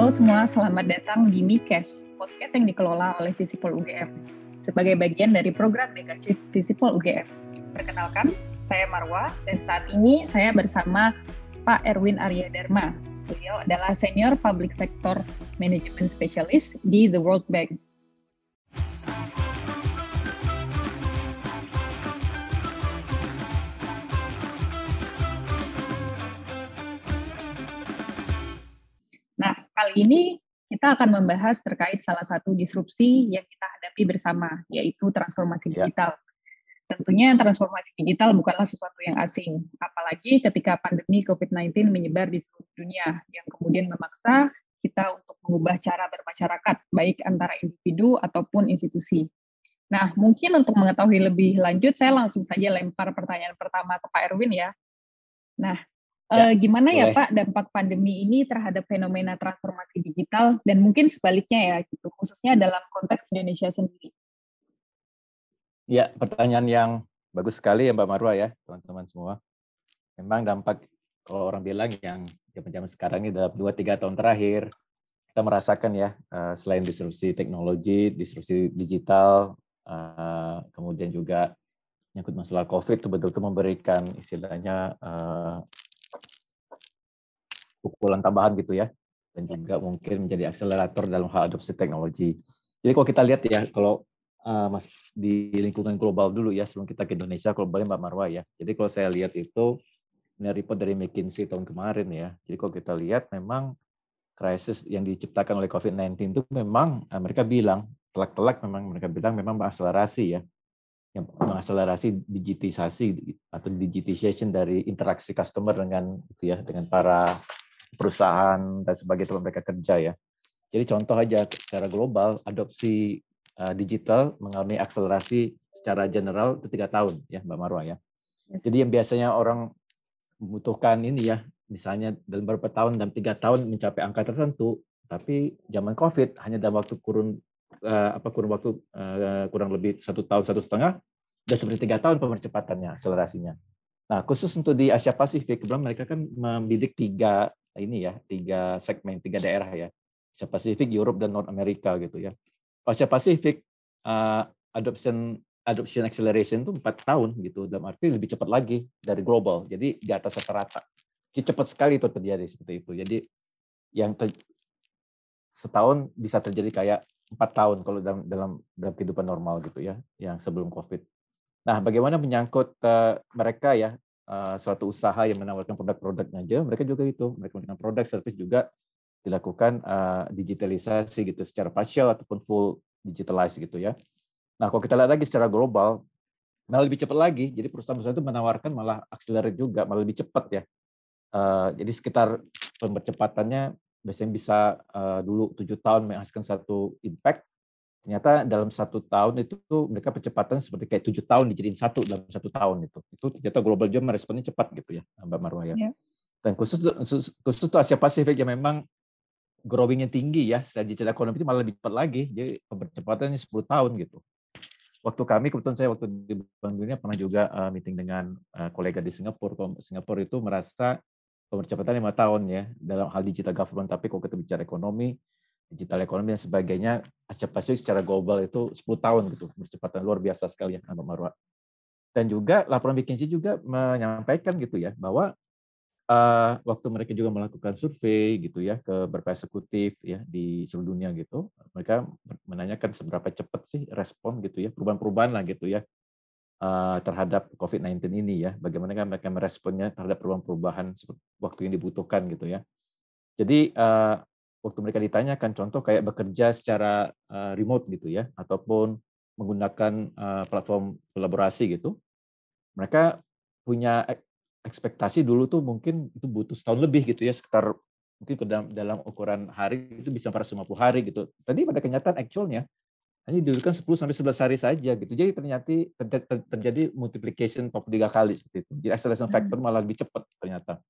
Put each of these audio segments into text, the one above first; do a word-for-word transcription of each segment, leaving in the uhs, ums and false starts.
Halo semua, selamat datang di MeCast, podcast yang dikelola oleh Fisipol U G M sebagai bagian dari program MegaShift Fisipol U G M. Perkenalkan, saya Marwa dan saat ini saya bersama Pak Erwin Ariadharma. Beliau adalah Senior Public Sector Management Specialist di The World Bank. Kali ini kita akan membahas terkait salah satu disrupsi yang kita hadapi bersama, yaitu transformasi digital. Yeah. Tentunya transformasi digital bukanlah sesuatu yang asing, apalagi ketika pandemi covid sembilan belas menyebar di seluruh dunia, yang kemudian memaksa kita untuk mengubah cara bermasyarakat, baik antara individu ataupun institusi. Nah, mungkin untuk mengetahui lebih lanjut, saya langsung saja lempar pertanyaan pertama ke Pak Erwin ya. Nah, Ya, gimana boleh. ya Pak dampak pandemi ini terhadap fenomena transformasi digital dan mungkin sebaliknya ya gitu, khususnya dalam konteks Indonesia sendiri? Ya, pertanyaan yang bagus sekali ya Mbak Marwa ya, teman-teman semua. Memang dampak, kalau orang bilang yang zaman-zaman sekarang ini dalam dua tiga tahun terakhir, kita merasakan ya, selain disrupsi teknologi, disrupsi digital, kemudian juga menyangkut masalah COVID, itu betul-betul memberikan istilahnya pukulan tambahan gitu ya, dan juga mungkin menjadi akselerator dalam hal adopsi teknologi. Jadi kalau kita lihat ya, kalau uh, mas di lingkungan global dulu ya, sebelum kita ke Indonesia, globalnya Mbak Marwa ya. Jadi kalau saya lihat itu, ini report dari McKinsey tahun kemarin ya. Jadi kalau kita lihat memang krisis yang diciptakan oleh covid sembilan belas itu memang uh, mereka bilang, telak-telak memang mereka bilang memang mengakselerasi ya, yang mengakselerasi digitisasi atau digitization dari interaksi customer dengan itu ya, dengan para perusahaan dan sebagai tempat mereka kerja ya. Jadi contoh aja secara global adopsi uh, digital mengalami akselerasi secara general itu tiga tahun ya Mbak Marwa ya. Yes. Jadi yang biasanya orang membutuhkan ini ya, misalnya dalam beberapa tahun, dalam tiga tahun mencapai angka tertentu, tapi zaman COVID hanya dalam waktu kurun Uh, apa kurun waktu uh, kurang lebih satu tahun satu setengah dan seperti tiga tahun pemercepatannya, akselerasinya. Nah khusus untuk di Asia Pasifik, kebetulan mereka kan membidik tiga ini ya, tiga segmen, tiga daerah ya, Asia Pasifik, Europe dan North America gitu ya. Asia Pasifik uh, adoption adoption acceleration itu empat tahun gitu, dalam arti lebih cepat lagi dari global. Jadi di atas rata-rata, cepat sekali itu terjadi seperti itu. Jadi yang ter- setahun bisa terjadi kayak empat tahun kalau dalam dalam dalam kehidupan normal gitu ya, yang sebelum COVID. Nah, bagaimana menyangkut uh, mereka ya, uh, suatu usaha yang menawarkan produk-produknya aja, mereka juga itu, mereka menawarkan produk, service juga dilakukan uh, digitalisasi gitu, secara partial ataupun full digitalized gitu ya. Nah, kalau kita lihat lagi secara global, malah lebih cepat lagi. Jadi perusahaan-perusahaan itu menawarkan malah accelerate juga, malah lebih cepat ya. Uh, jadi sekitar percepatannya biasanya bisa uh, dulu tujuh tahun menghasilkan satu impact, ternyata dalam satu tahun itu mereka percepatan seperti kayak tujuh tahun dijadiin satu dalam satu tahun itu, itu ternyata global juga meresponnya cepat gitu ya Mbak Marwa ya. Yeah. Dan khusus khusus tuh Asia Pasifik yang memang growing-nya tinggi ya, secara digital ekonomi itu malah lebih cepat lagi, jadi percepatannya sepuluh tahun gitu. Waktu kami kebetulan saya waktu di Bank Dunia pernah juga uh, meeting dengan uh, kolega di Singapura. Singapura itu merasa pemercepatan lima tahun ya dalam hal digital government, tapi kalau kita bicara ekonomi, digital ekonomi dan sebagainya, Asia Pasifik secara global itu sepuluh tahun gitu, percepatan luar biasa sekali ya Mbak Marwa. Dan juga laporan McKinsey juga menyampaikan gitu ya, bahwa uh, waktu mereka juga melakukan survei gitu ya ke beberapa eksekutif ya di seluruh dunia gitu, mereka menanyakan seberapa cepat sih respon gitu ya, perubahan-perubahan lah gitu ya terhadap covid sembilan belas ini ya, bagaimana mereka meresponnya terhadap perubahan-perubahan waktu yang dibutuhkan gitu ya. Jadi uh, waktu mereka ditanyakan contoh kayak bekerja secara uh, remote gitu ya, ataupun menggunakan uh, platform kolaborasi gitu, mereka punya ekspektasi dulu tuh mungkin itu butuh setahun lebih gitu ya, sekitar mungkin ke dalam, dalam ukuran hari itu bisa sampai lima puluh hari gitu. Tadi pada kenyataan actualnya hanya dilakukan sepuluh sampai sebelas hari saja gitu. Jadi ternyata terjadi multiplication of tiga kali seperti itu. Jadi acceleration factor malah lebih cepat ternyata.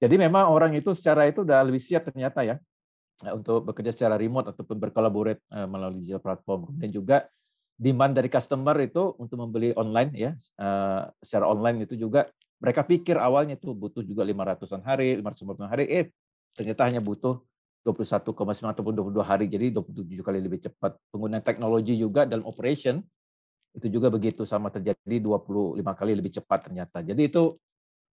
Jadi memang orang itu secara itu udah lebih siap ternyata ya untuk bekerja secara remote ataupun berkolaborate melalui digital platform. Dan juga demand dari customer itu untuk membeli online ya, secara online itu juga mereka pikir awalnya tuh butuh juga lima ratusan hari, lima ratusan hari, eh ternyata hanya butuh dua puluh satu koma sembilan ataupun dua puluh dua hari, jadi dua puluh tujuh kali lebih cepat. Penggunaan teknologi juga dalam operation, itu juga begitu, sama terjadi dua puluh lima kali lebih cepat ternyata. Jadi itu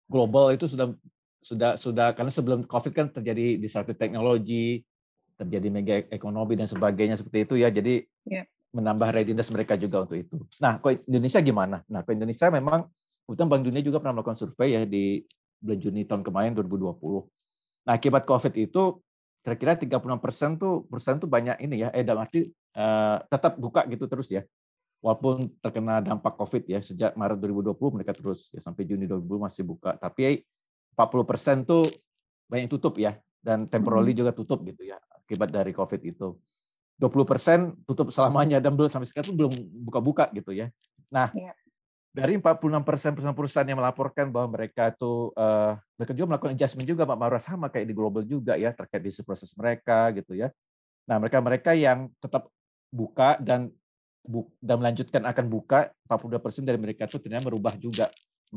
global itu sudah, sudah, sudah karena sebelum COVID kan terjadi disruptive teknologi, terjadi mega ekonomi dan sebagainya seperti itu ya, jadi yeah. menambah readiness mereka juga untuk itu. Nah, ke Indonesia gimana? Nah, ke Indonesia memang, kebetulan Bank Dunia juga pernah melakukan survei ya di bulan Juni tahun kemarin, dua ribu dua puluh. Nah, akibat COVID itu, kira-kira tiga puluh enam persen tuh, persen tuh banyak ini ya, eh dalam arti eh, tetap buka gitu terus ya, walaupun terkena dampak COVID ya, sejak Maret dua ribu dua puluh mereka terus, ya, sampai Juni dua ribu dua puluh masih buka, tapi empat puluh persen tuh banyak tutup ya, dan temporarily juga tutup gitu ya, akibat dari COVID itu. dua puluh persen tutup selamanya, dan belum sampai sekarang belum buka-buka gitu ya. Nah, ya. Dari empat puluh enam persen perusahaan-perusahaan yang melaporkan bahwa mereka itu uh, mereka juga melakukan adjustment juga, Pak Marwa, sama kayak di global juga ya, terkait di proses mereka gitu ya. Nah, mereka-mereka yang tetap buka dan bu, dan melanjutkan akan buka, empat puluh dua persen dari mereka itu ternyata merubah juga,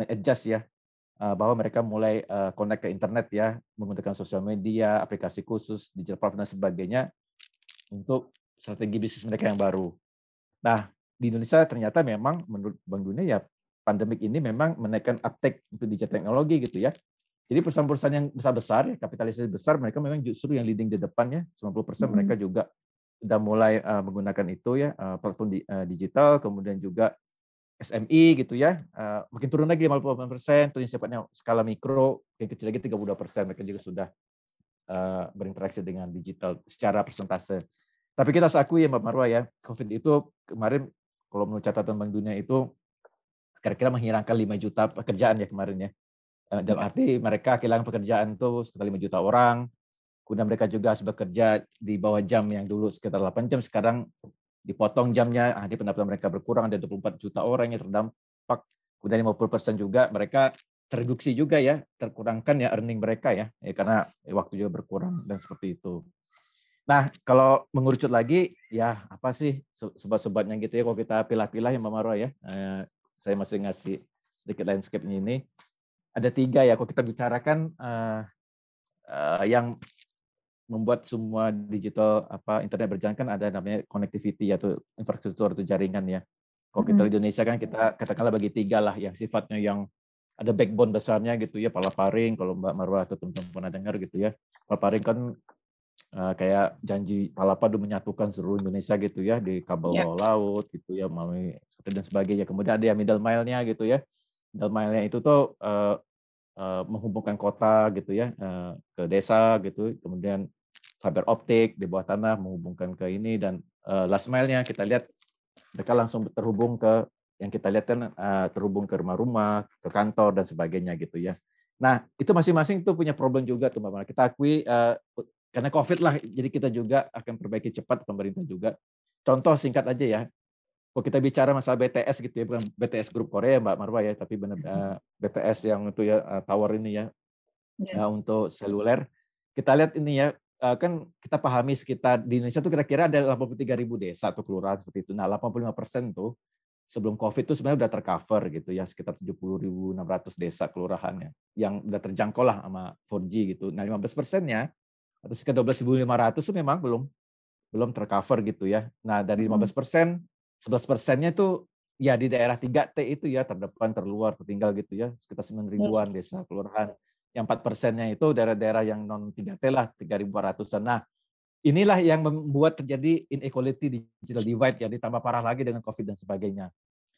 adjust ya, uh, bahwa mereka mulai uh, connect ke internet ya, menggunakan sosial media, aplikasi khusus, digital platform dan sebagainya untuk strategi bisnis mereka yang baru. Nah, di Indonesia ternyata memang menurut Bank Dunia ya pandemik ini memang menaikkan uptake untuk digital teknologi gitu ya. Jadi perusahaan-perusahaan yang besar-besar, ya, kapitalisasi besar, mereka memang justru yang leading di depan ya. sembilan puluh persen hmm. mereka juga sudah mulai uh, menggunakan itu ya, uh, platform di, uh, digital, kemudian juga S M E gitu ya. Uh, makin turun lagi lima puluh persen, terus sifatnya skala mikro, yang kecil lagi tiga puluh dua persen, mereka juga sudah uh, berinteraksi dengan digital secara persentase. Tapi kita harus akui ya Mbak Marwa ya, COVID itu kemarin kalau menurut catatan Bank Dunia itu kira-kira menghilangkan lima juta pekerjaan ya kemarin ya. Dalam arti mereka kehilangan pekerjaan tuh sekitar lima juta orang. Kemudian mereka juga harus bekerja di bawah jam yang dulu sekitar delapan jam, sekarang dipotong jamnya. Ah, di pendapatan mereka berkurang, ada dua puluh empat juta orang yang terdampak. Kemudian lima puluh persen juga mereka terreduksi juga ya, terkurangkan ya earning mereka ya, ya karena waktu juga berkurang dan seperti itu. Nah, kalau mengerucut lagi, ya apa sih sebab-sebabnya gitu ya, kalau kita pilah-pilah ya Mbak Marwa ya, eh, saya masih ngasih sedikit landscape ini, ada tiga ya, kalau kita bicarakan eh, eh, yang membuat semua digital apa internet berjalan kan ada namanya connectivity, yaitu infrastruktur atau jaringan ya. Kalau kita hmm. di Indonesia kan kita katakanlah bagi tiga lah, yang sifatnya yang ada backbone besarnya gitu ya, Palapa Ring, kalau Mbak Marwa atau teman-teman pernah dengar gitu ya, Palapa Ring kan Uh, kayak janji Palapa dulu menyatukan seluruh Indonesia gitu ya di kabel yeah. laut gitu ya melalui dan sebagainya. Kemudian ada yang middle mile-nya gitu ya. Middle mile-nya itu tuh uh, uh, menghubungkan kota gitu ya uh, ke desa gitu. Kemudian fiber optik di bawah tanah menghubungkan ke ini dan uh, last mile-nya kita lihat mereka langsung terhubung ke yang kita lihat kan uh, terhubung ke rumah-rumah, ke kantor dan sebagainya gitu ya. Nah, itu masing-masing tuh punya problem juga tuh Mbak. Kita akui uh, karena COVID lah, jadi kita juga akan perbaiki cepat, pemerintah juga. Contoh singkat aja ya, kalau kita bicara masalah B T S gitu ya, bukan B T S grup Korea Mbak Marwa ya, tapi benar uh, B T S yang itu ya, uh, tower ini ya, yeah. uh, untuk seluler. Kita lihat ini ya, uh, kan kita pahami sekitar di Indonesia tuh kira-kira ada delapan puluh tiga ribu desa atau kelurahan seperti itu. Nah, delapan puluh lima persen tuh sebelum COVID tuh sebenarnya udah tercover gitu ya, sekitar tujuh puluh ribu enam ratus desa kelurahannya, yang udah terjangkau lah sama empat G gitu. Nah, lima belas persennya, atau sekitar dua belas ribu lima ratus itu memang belum belum tercover gitu ya. Nah, dari lima belas persen, sebelas persennya itu ya di daerah tiga T itu ya, terdepan, terluar, tertinggal gitu ya, sekitar sembilan ribuan yes. desa kelurahan. Yang empat persennya itu daerah-daerah yang non tiga T lah, tiga ribu empat ratusan. Nah, inilah yang membuat terjadi inequality digital divide ya, ditambah parah lagi dengan COVID dan sebagainya.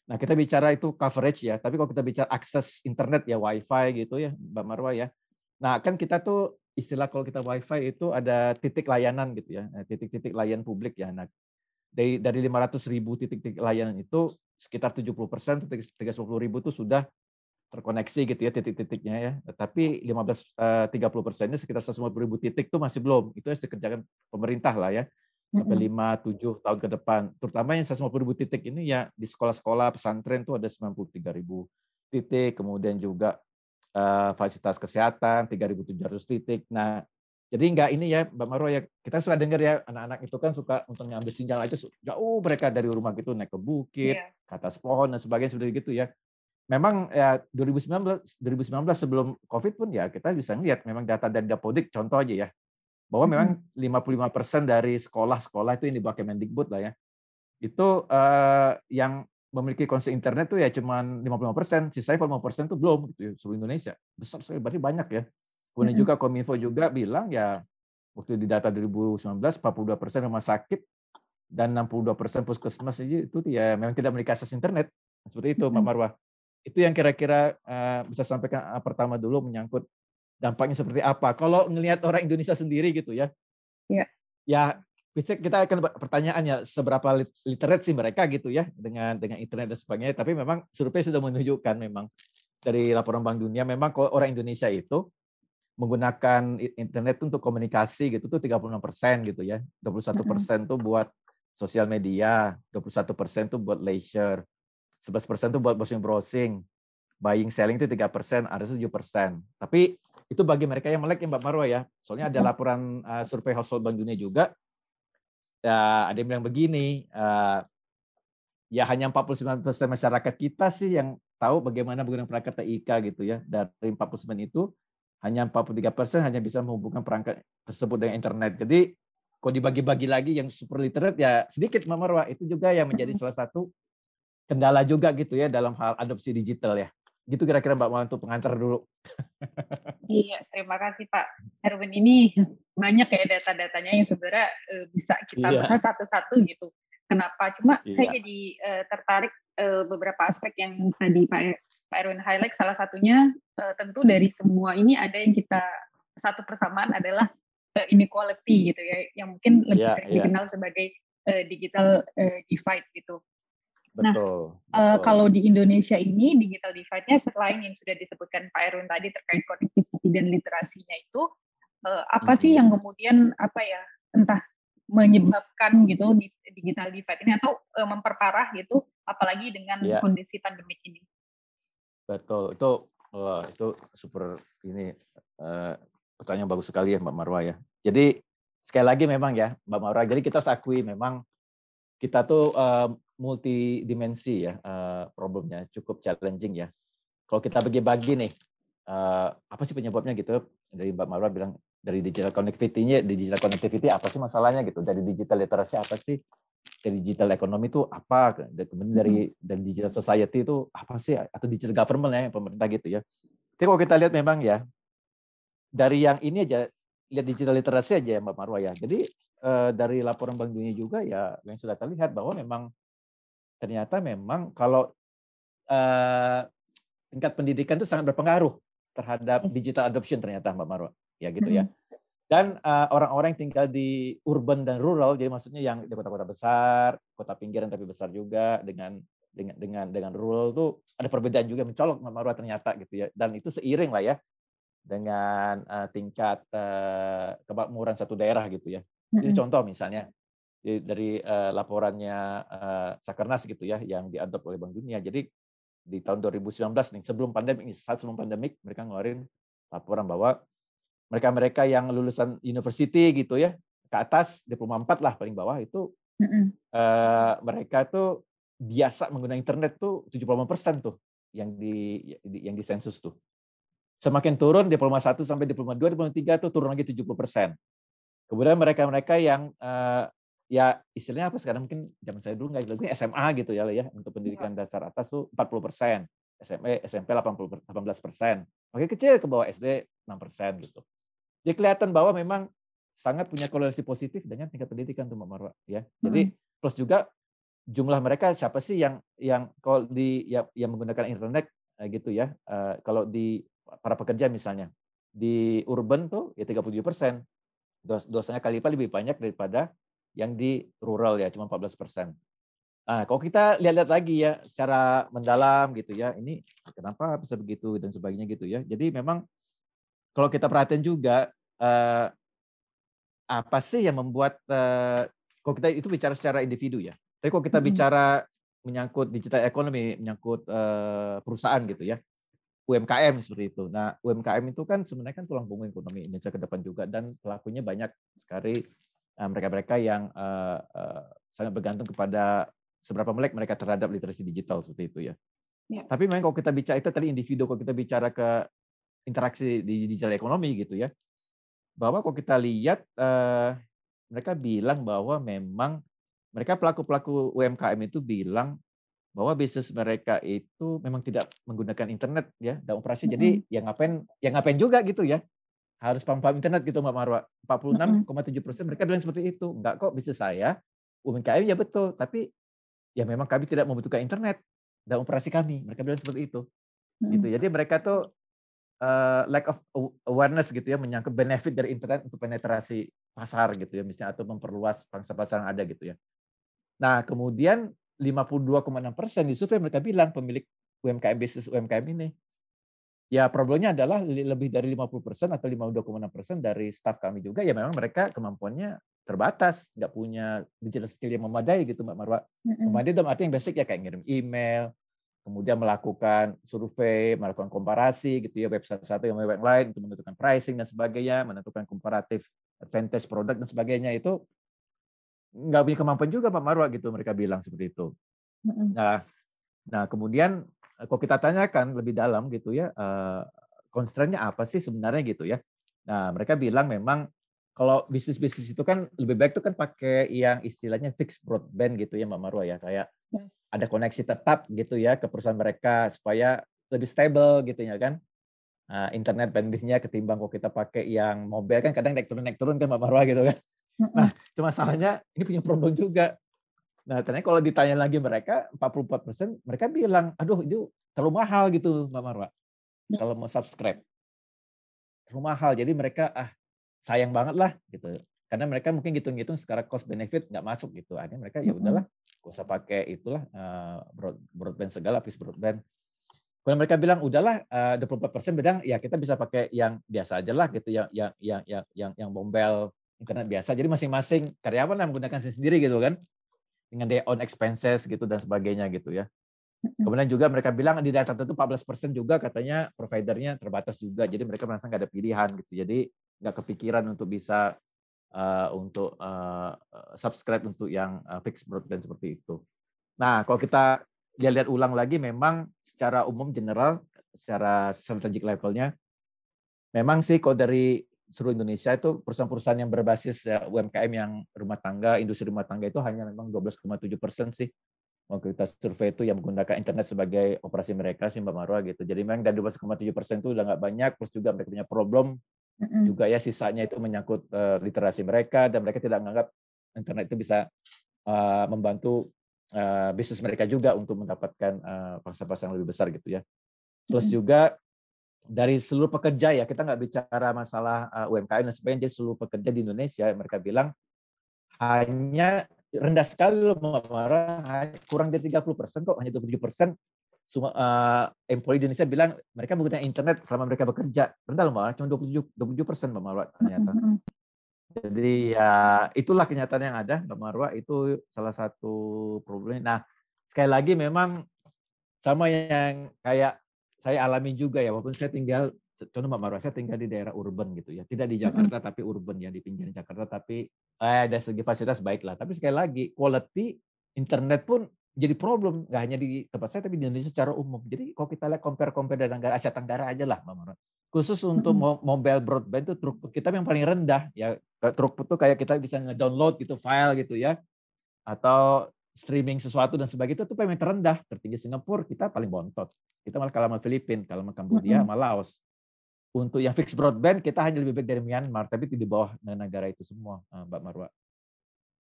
Nah, kita bicara itu coverage ya, tapi kalau kita bicara akses internet ya, Wi-Fi gitu ya, Mbak Marwa ya. Nah, kan kita tuh istilah kalau kita Wi-Fi itu ada titik layanan gitu ya, titik-titik layanan publik ya. Nah, dari dari lima ratus ribu titik-titik layanan itu sekitar tujuh puluh persen, tiga ratus lima puluh ribu itu sudah terkoneksi gitu ya titik-titiknya ya. Tapi lima belas tiga puluh persennya sekitar seratus lima puluh ribu titik itu masih belum. Itu harus dikerjakan pemerintah lah ya sampai lima tujuh tahun ke depan. Terutama yang seratus lima puluh ribu titik ini ya di sekolah-sekolah, pesantren itu ada sembilan puluh tiga ribu titik, kemudian juga Uh, fasilitas kesehatan tiga ribu tujuh ratus titik. Nah, jadi enggak ini ya Mbak Marwa ya, kita suka dengar ya anak-anak itu kan suka untuk ngambil sinyal aja jauh mereka dari rumah gitu naik ke bukit, yeah. ke atas pohon dan sebagainya seperti gitu ya. Memang ya dua ribu sembilan belas sebelum COVID pun ya kita bisa lihat memang data dari Dapodik contoh aja ya. bahwa memang lima puluh lima persen dari sekolah-sekolah itu yang di bawah Kemendikbud lah ya, itu eh, yang memiliki koneksi internet tuh ya cuma lima puluh lima persen, sisanya empat puluh lima persen tuh belum gitu, sebelum Indonesia. Besar sekali, berarti banyak ya. Kemudian juga Kominfo juga bilang ya, waktu di data dua ribu sembilan belas, empat puluh dua persen rumah sakit dan enam puluh dua persen puskesmas itu ya memang tidak memiliki akses internet. Seperti itu, Mbak Marwa. Itu yang kira-kira uh, bisa sampaikan pertama dulu menyangkut dampaknya seperti apa. Kalau ngelihat orang Indonesia sendiri gitu ya, ya, ya bisa kita akan pertanyaannya seberapa literate sih mereka gitu ya dengan dengan internet dan sebagainya. Tapi memang survei sudah menunjukkan memang dari laporan Bank Dunia memang kalau orang Indonesia itu menggunakan internet untuk komunikasi gitu tuh tiga puluh enam persen gitu ya, dua puluh satu persen tuh buat sosial media, dua puluh satu persen tuh buat leisure, sebelas persen itu buat browsing-browsing, buying selling itu tiga persen, ada tujuh persen. Tapi itu bagi mereka yang melek ya Mbak Marwa ya. Soalnya ada laporan uh, survei household Bank Dunia juga. Uh, ada yang bilang begini, uh, ya hanya empat puluh sembilan persen masyarakat kita sih yang tahu bagaimana menggunakan perangkat T I K gitu ya. Dari empat puluh sembilan persen itu hanya empat puluh tiga persen hanya bisa menghubungkan perangkat tersebut dengan internet. Jadi kalau dibagi-bagi lagi yang super literate ya sedikit Mbak Marwa, itu juga yang menjadi salah satu kendala juga gitu ya dalam hal adopsi digital ya. Gitu kira-kira Mbak Marwa untuk pengantar dulu. Iya, terima kasih Pak Erwin. Ini banyak ya data-datanya yang sebenarnya e, bisa kita iya. bahas satu-satu gitu. Kenapa? Cuma iya. saya jadi e, tertarik e, beberapa aspek yang tadi Pak, Pak Erwin highlight. Salah satunya e, tentu dari semua ini ada yang kita, satu persamaan adalah e, inequality gitu ya. Yang mungkin lebih iya, sering iya. dikenal sebagai e, digital e, divide gitu. Nah, betul, betul. Uh, kalau di Indonesia ini digital divide-nya selain yang sudah disebutkan Pak Erwin tadi terkait konektivitas dan literasinya itu uh, apa sih yang kemudian apa ya entah menyebabkan gitu digital divide ini atau uh, memperparah gitu apalagi dengan ya. kondisi pandemik ini. Betul, itu wah, itu super ini uh, pertanyaan bagus sekali ya Mbak Marwa ya. Jadi sekali lagi memang ya Mbak Marwa, jadi kita harus akui memang kita tuh uh, multidimensi ya uh, problemnya, cukup challenging ya. Kalau kita bagi-bagi nih, uh, apa sih penyebabnya gitu? Dari Mbak Marwa bilang dari digital connectivity-nya, digital connectivity apa sih masalahnya gitu? Dari digital literasi apa sih? Dari digital ekonomi itu apa? Kemudian dari dari digital society itu apa sih? Atau digital government ya, pemerintah gitu ya. Tapi kalau kita lihat memang ya, dari yang ini aja, lihat digital literasi aja ya Mbak Marwa ya. Jadi uh, dari laporan Bank Dunia juga ya, yang sudah terlihat bahwa memang ternyata memang kalau eh, tingkat pendidikan itu sangat berpengaruh terhadap digital adoption ternyata Mbak Marwa ya gitu ya. Dan eh, orang-orang yang tinggal di urban dan rural, jadi maksudnya yang di kota-kota besar, kota pinggiran tapi besar juga dengan dengan dengan dengan rural tuh ada perbedaan juga mencolok Mbak Marwa ternyata gitu ya. Dan itu seiring lah ya dengan eh, tingkat eh, kemakmuran satu daerah gitu ya. Ini contoh misalnya dari uh, laporannya uh, Sakernas gitu ya yang diadopt oleh Bank Dunia. Jadi di tahun dua ribu sembilan belas nih sebelum pandemik nih, saat sebelum pandemik mereka ngeluarin laporan bahwa mereka-mereka yang lulusan university gitu ya ke atas diploma empat lah paling bawah itu uh, mereka tuh biasa menggunakan internet tuh tujuh puluh lima persen tuh yang di yang di sensus tuh. Semakin turun diploma satu sampai diploma dua, diploma tiga tuh turun lagi tujuh puluh persen. Kemudian mereka-mereka yang uh, ya istilahnya apa sekarang mungkin zaman saya dulu nggak lagi S M A gitu ya ya untuk pendidikan dasar atas tuh empat puluh persen, S M P delapan belas persen, makin kecil ke bawah S D enam persen gitu. Jadi kelihatan bahwa memang sangat punya korelasi positif dengan tingkat pendidikan tuh Mbak Marwa ya. Jadi plus juga jumlah mereka siapa sih yang yang kalau di yang, yang menggunakan internet gitu ya, uh, kalau di para pekerja misalnya di urban tuh ya tiga puluh tujuh persen, dosanya kali lipat lebih banyak daripada yang di rural ya cuma empat belas persen. Nah, kalau kita lihat-lihat lagi ya secara mendalam gitu ya, ini kenapa bisa begitu dan sebagainya gitu ya. Jadi memang kalau kita perhatikan juga eh, apa sih yang membuat eh, kalau kita itu bicara secara individu ya. Tapi kalau kita bicara menyangkut digital economy, menyangkut eh, perusahaan gitu ya, U M K M seperti itu. Nah, U M K M itu kan sebenarnya kan tulang punggung ekonomi Indonesia ke depan juga dan pelakunya banyak sekali. Mereka-mereka yang uh, uh, sangat bergantung kepada seberapa melek mereka terhadap literasi digital seperti itu ya. ya. Tapi memang kalau kita bicara itu tadi individu, kalau kita bicara ke interaksi di digital ekonomi gitu ya, bahwa kalau kita lihat eh, mereka bilang bahwa memang mereka pelaku-pelaku U M K M itu bilang bahwa bisnis mereka itu memang tidak menggunakan internet ya dalam operasi. Mm-hmm. Jadi yang ngapain yang ngapain juga gitu ya. Harus paham-paham internet gitu Mbak Marwa. empat puluh enam koma tujuh persen mereka bilang seperti itu. Enggak kok bisnis saya U M K M ya betul, tapi ya memang kami tidak membutuhkan internet dalam operasi kami. Mereka bilang seperti itu. Mm-hmm. Gitu. Jadi mereka tuh uh, lack of awareness gitu ya menyangkut benefit dari internet untuk penetrasi pasar gitu ya misalnya atau memperluas pangsa-pasar yang ada gitu ya. Nah, kemudian lima puluh dua koma enam persen di survei mereka bilang pemilik U M K M, bisnis U M K M ini. Ya problemnya adalah lebih dari lima puluh persen atau lima puluh dua koma enam persen dari staff kami juga, ya memang mereka kemampuannya terbatas, nggak punya digital skill yang memadai gitu Mbak Marwa. Mm-hmm. Memadai dalam arti yang basic ya, kayak ngirim email, kemudian melakukan survei, melakukan komparasi gitu ya, website satu yang website lain untuk menentukan pricing dan sebagainya, menentukan komparatif advantage produk dan sebagainya itu nggak punya kemampuan juga Pak Marwa gitu mereka bilang seperti itu. Nah, nah kemudian kalau kita tanyakan lebih dalam gitu ya constraint-nya apa sih sebenarnya gitu ya. Nah mereka bilang memang kalau bisnis-bisnis itu kan lebih baik itu kan pakai yang istilahnya fixed broadband gitu ya Mbak Marwa ya kayak yes. Ada koneksi tetap gitu ya ke perusahaan mereka supaya lebih stable gitu ya kan. Nah, internet bandwidth-nya ketimbang kalau kita pakai yang mobile kan kadang naik turun naik turun kan Mbak Marwa gitu kan. Nah, cuma salahnya ini punya problem juga. Nah, ternyata kalau ditanya lagi mereka, empat puluh empat persen mereka bilang, aduh itu terlalu mahal gitu Mbak Marwa, ya. Kalau mau subscribe. Terlalu mahal, jadi mereka ah sayang banget lah gitu. Karena mereka mungkin hitung-hitung secara cost benefit nggak masuk gitu. Akhirnya mereka ya udahlah, nggak usah pakai itulah broadband segala, fixed broadband. Kalau mereka bilang udahlah dua puluh empat persen bilang ya kita bisa pakai yang biasa aja lah gitu, yang yang yang yang yang, yang bombel internet biasa. Jadi masing-masing karyawan yang menggunakan sendiri gitu kan. Dengan their own expenses gitu dan sebagainya gitu ya. Kemudian juga mereka bilang di data tertentu empat belas persen juga katanya providernya terbatas juga. Jadi mereka merasa nggak ada pilihan gitu. Jadi nggak kepikiran untuk bisa uh, untuk uh, subscribe untuk yang uh, fixed broadband seperti itu. Nah, kalau kita lihat ulang lagi memang secara umum general, secara strategic levelnya memang sih kalau dari seluruh Indonesia itu perusahaan-perusahaan yang berbasis ya, U M K M yang rumah tangga, industri rumah tangga itu hanya memang dua belas koma tujuh persen sih waktu kita survei itu yang menggunakan internet sebagai operasi mereka sih Mbak Marwa gitu. Jadi memang dari dua belas koma tujuh persen itu udah nggak banyak, terus juga mereka punya problem mm-hmm. juga ya sisanya itu menyangkut uh, literasi mereka dan mereka tidak menganggap internet itu bisa uh, membantu uh, bisnis mereka juga untuk mendapatkan uh, pasar-pasar yang lebih besar gitu ya. Terus mm-hmm. juga dari seluruh pekerja ya, kita nggak bicara masalah uh, U M K M dan sebagainya, jadi seluruh pekerja di Indonesia mereka bilang hanya rendah sekali loh, kurang dari tiga puluh persen kok, hanya dua puluh tujuh persen semua uh, employee di Indonesia bilang mereka menggunakan internet selama mereka bekerja. Rendah loh Mbak, cuma dua puluh tujuh persen Mbak Marwa ternyata. Jadi ya itulah kenyataan yang ada Mbak Marwa, itu salah satu problem. Nah sekali lagi memang sama yang kayak saya alami juga ya, walaupun saya tinggal, contoh Mbak Marwa, saya tinggal di daerah urban gitu ya, tidak di Jakarta mm-hmm. tapi urban ya, di pinggir Jakarta tapi eh, dari segi fasilitas baiklah, tapi sekali lagi quality internet pun jadi problem, nggak hanya di tempat saya tapi di Indonesia secara umum. Jadi kalau kita lihat compare-compare dari negara Asia Tenggara aja lah Mbak Marwa, khusus untuk mm-hmm. mobile broadband itu throughput kita yang paling rendah ya, throughput itu kayak kita bisa ngedownload gitu file gitu ya, atau streaming sesuatu dan sebagainya itu paling terendah, tertinggi Singapura, kita paling bontot. Kita malah kalah sama Filipina, kalah sama Kamboja, sama Laos. Untuk yang fixed broadband kita hanya lebih baik dari Myanmar, tapi di bawah negara itu semua, Mbak Marwa.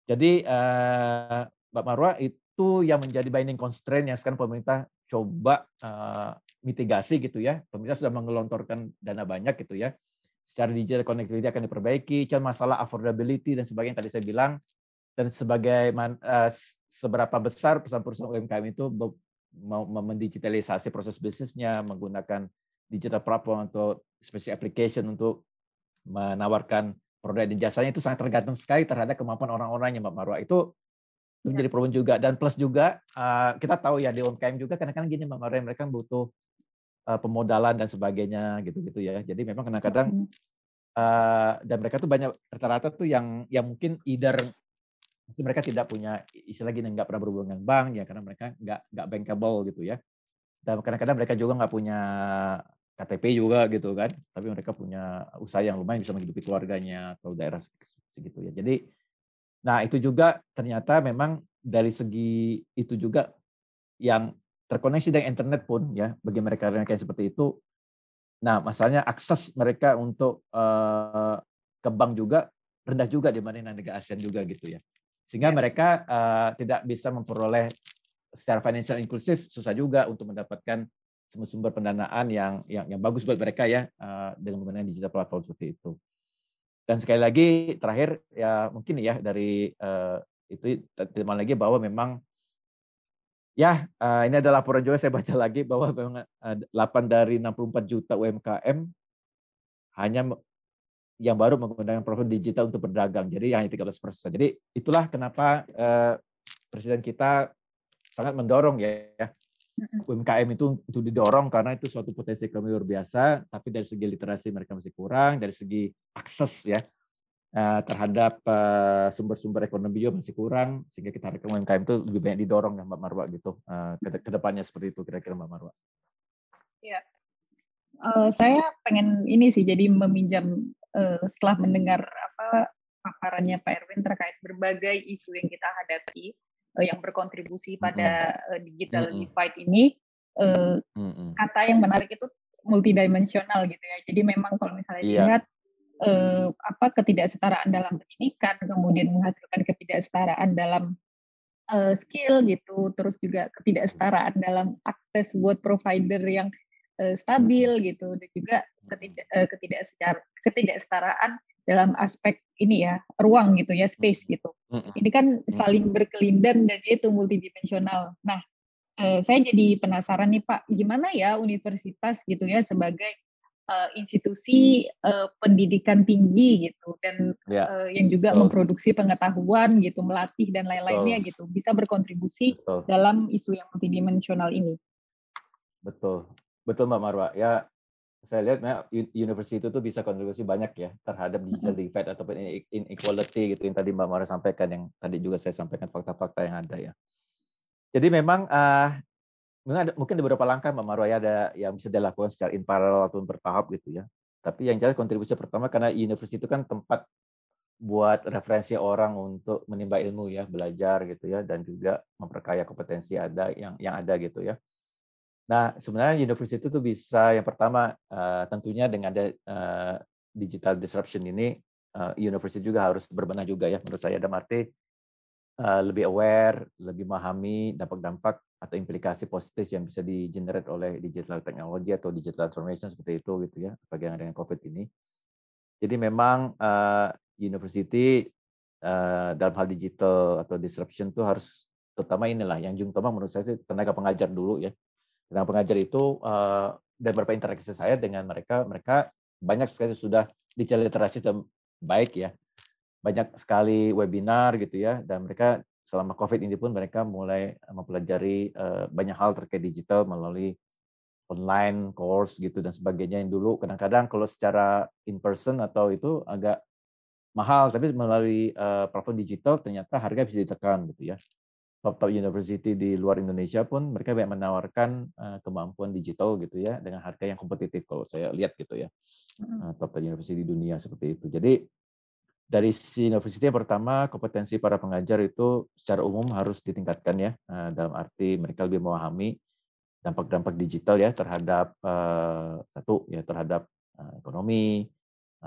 Jadi eh, Mbak Marwa itu yang menjadi binding constraint yang sekarang pemerintah coba eh, mitigasi gitu ya. Pemerintah sudah mengelontorkan dana banyak gitu ya. Secara digital connectivity akan diperbaiki, cuman masalah affordability dan sebagainya tadi saya bilang, dan sebagai eh, seberapa besar perusahaan-perusahaan U M K M itu mau mendigitalisasi proses bisnisnya menggunakan digital platform atau specific application untuk menawarkan produk dan jasanya itu sangat tergantung sekali terhadap kemampuan orang-orangnya Mbak Marwa. Itu ya. Menjadi problem juga, dan plus juga kita tahu ya di U M K M juga kadang-kadang gini Mbak Marwa, mereka butuh pemodalan dan sebagainya gitu-gitu ya. Jadi memang kadang-kadang ya. Dan mereka tuh banyak rata-rata tuh yang yang mungkin either mereka tidak punya istilah gini, nggak pernah berhubungan dengan bank ya karena mereka nggak nggak bankable gitu ya, dan kadang-kadang mereka juga nggak punya K T P juga gitu kan, tapi mereka punya usaha yang lumayan bisa menghidupi keluarganya atau daerah segitu ya. Jadi, nah itu juga ternyata memang dari segi itu juga yang terkoneksi dengan internet pun ya bagi mereka-mereka yang seperti itu. Nah masalahnya akses mereka untuk uh, ke bank juga rendah juga dibanding negara ASEAN juga gitu ya. Sehingga mereka uh, tidak bisa memperoleh secara financial inklusif, susah juga untuk mendapatkan sumber pendanaan yang, yang yang bagus buat mereka ya uh, dengan menggunakan digital platform seperti itu. Dan sekali lagi terakhir ya mungkin ya dari uh, itu teman lagi bahwa memang ya uh, ini ada laporan juga saya baca lagi bahwa memang uh, delapan dari enam puluh empat juta U M K M hanya yang baru menggunakan platform digital untuk berdagang. Jadi hanya tiga belas persen. Jadi itulah kenapa uh, presiden kita sangat mendorong ya, ya. U M K M itu itu didorong karena itu suatu potensi ekonomi luar biasa, tapi dari segi literasi mereka masih kurang, dari segi akses ya terhadap sumber-sumber ekonomi juga masih kurang, sehingga kita harapkan U M K M itu lebih banyak didorong ya Mbak Marwa gitu ke depannya seperti itu kira-kira Mbak Marwa. Ya, uh, saya pengen ini sih jadi meminjam uh, setelah mendengar apa paparannya Pak Erwin terkait berbagai isu yang kita hadapi. Yang berkontribusi pada mm-hmm. digital mm-hmm. divide ini eh, mm-hmm. kata yang menarik itu multidimensional gitu ya. Jadi memang kalau misalnya yeah. dilihat eh, apa ketidaksetaraan dalam pendidikan, kemudian menghasilkan ketidaksetaraan dalam eh, skill gitu, terus juga ketidaksetaraan dalam akses buat provider yang eh, stabil gitu, dan juga ketidak eh, ketidaksetaraan, ketidaksetaraan dalam aspek ini ya, ruang gitu ya, space gitu. Ini kan saling berkelindan dan itu multidimensional. Nah, eh, saya jadi penasaran nih Pak, gimana ya universitas gitu ya sebagai eh, institusi eh, pendidikan tinggi gitu, dan ya. eh, yang juga oh. memproduksi pengetahuan gitu, melatih dan lain-lainnya oh. gitu, bisa berkontribusi Betul. dalam isu yang multidimensional ini. Betul. Betul Mbak Marwa. Ya, saya lihat memang university itu tuh bisa kontribusi banyak ya terhadap digital divide ataupun inequality gitu yang tadi Mbak Mara sampaikan, yang tadi juga saya sampaikan fakta-fakta yang ada ya. Jadi memang uh, mungkin ada mungkin beberapa langkah Mbak Mara ya ada yang bisa dilakukan secara in parallel ataupun bertahap gitu ya. Tapi yang jelas kontribusi pertama, karena university itu kan tempat buat referensi orang untuk menimba ilmu ya, belajar gitu ya, dan juga memperkaya kompetensi ada yang yang ada gitu ya. Nah, sebenarnya universitas itu bisa yang pertama uh, tentunya dengan ada uh, digital disruption ini uh, universitas juga harus berbenah juga ya menurut saya, dalam arti uh, lebih aware, lebih memahami dampak-dampak atau implikasi positif yang bisa di-generate oleh digital technology atau digital transformation seperti itu gitu ya, bagaimana dengan COVID ini. Jadi memang uh, university uh, dalam hal digital atau disruption itu harus terutama inilah yang jung utama menurut saya sih, tenaga pengajar dulu ya. Tentang pengajar itu, dan beberapa interaksi saya dengan mereka, mereka banyak sekali sudah digital literasi baik ya, banyak sekali webinar gitu ya, dan mereka selama COVID ini pun mereka mulai mempelajari banyak hal terkait digital melalui online course gitu dan sebagainya, yang dulu kadang-kadang kalau secara in person atau itu agak mahal, tapi melalui platform digital ternyata harga bisa ditekan gitu ya. Top-top university di luar Indonesia pun mereka banyak menawarkan kemampuan digital gitu ya dengan harga yang kompetitif kalau saya lihat gitu ya, top-top university di dunia seperti itu. Jadi dari si university yang pertama, kompetensi para pengajar itu secara umum harus ditingkatkan ya, dalam arti mereka lebih memahami dampak-dampak digital ya terhadap satu ya terhadap ekonomi,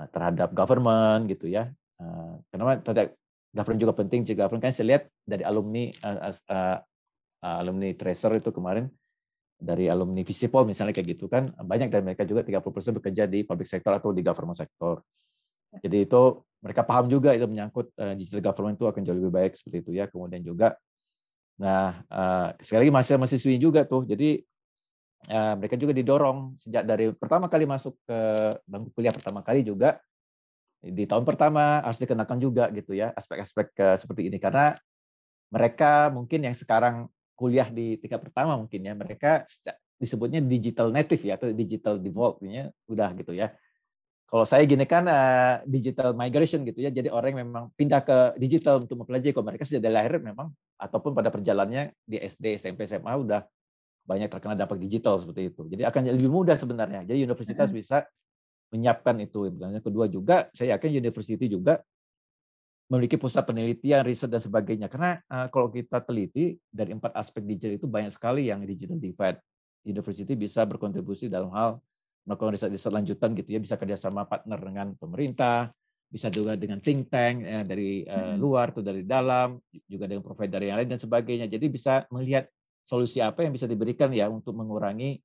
terhadap government gitu ya. Kenapa terhadap government juga penting, juga government kan saya lihat dari alumni uh, uh, alumni tracer itu kemarin, dari alumni Fisipol misalnya kayak gitu kan, banyak dari mereka juga tiga puluh persen bekerja di public sector atau di government sector. Jadi itu mereka paham juga itu menyangkut uh, digital government itu akan jauh lebih baik seperti itu ya. Kemudian juga nah uh, sekali lagi mahasiswa mahasiswi juga tuh, jadi uh, mereka juga didorong sejak dari pertama kali masuk ke bangku kuliah pertama kali juga. Di tahun pertama harus dikenakan juga gitu ya aspek-aspek seperti ini, karena mereka mungkin yang sekarang kuliah di tingkat pertama mungkin ya mereka disebutnya digital native ya atau digital devolve-nya udah gitu ya. Kalau saya gini kan uh, digital migration gitu ya, jadi orang yang memang pindah ke digital untuk mempelajari, kalau mereka sudah dari lahir memang ataupun pada perjalanannya di S D, S M P, S M A udah banyak terkena dampak digital seperti itu. Jadi akan lebih mudah sebenarnya. Jadi universitas bisa menyiapkan itu. Kedua juga, saya yakin university juga memiliki pusat penelitian, riset, dan sebagainya. Karena uh, kalau kita teliti, dari empat aspek digital itu banyak sekali yang digital divide. University bisa berkontribusi dalam hal melakukan riset-riset lanjutan gitu ya, bisa kerjasama partner dengan pemerintah, bisa juga dengan think tank ya, dari uh, luar atau dari dalam, juga dengan provider yang lain dan sebagainya. Jadi bisa melihat solusi apa yang bisa diberikan ya untuk mengurangi,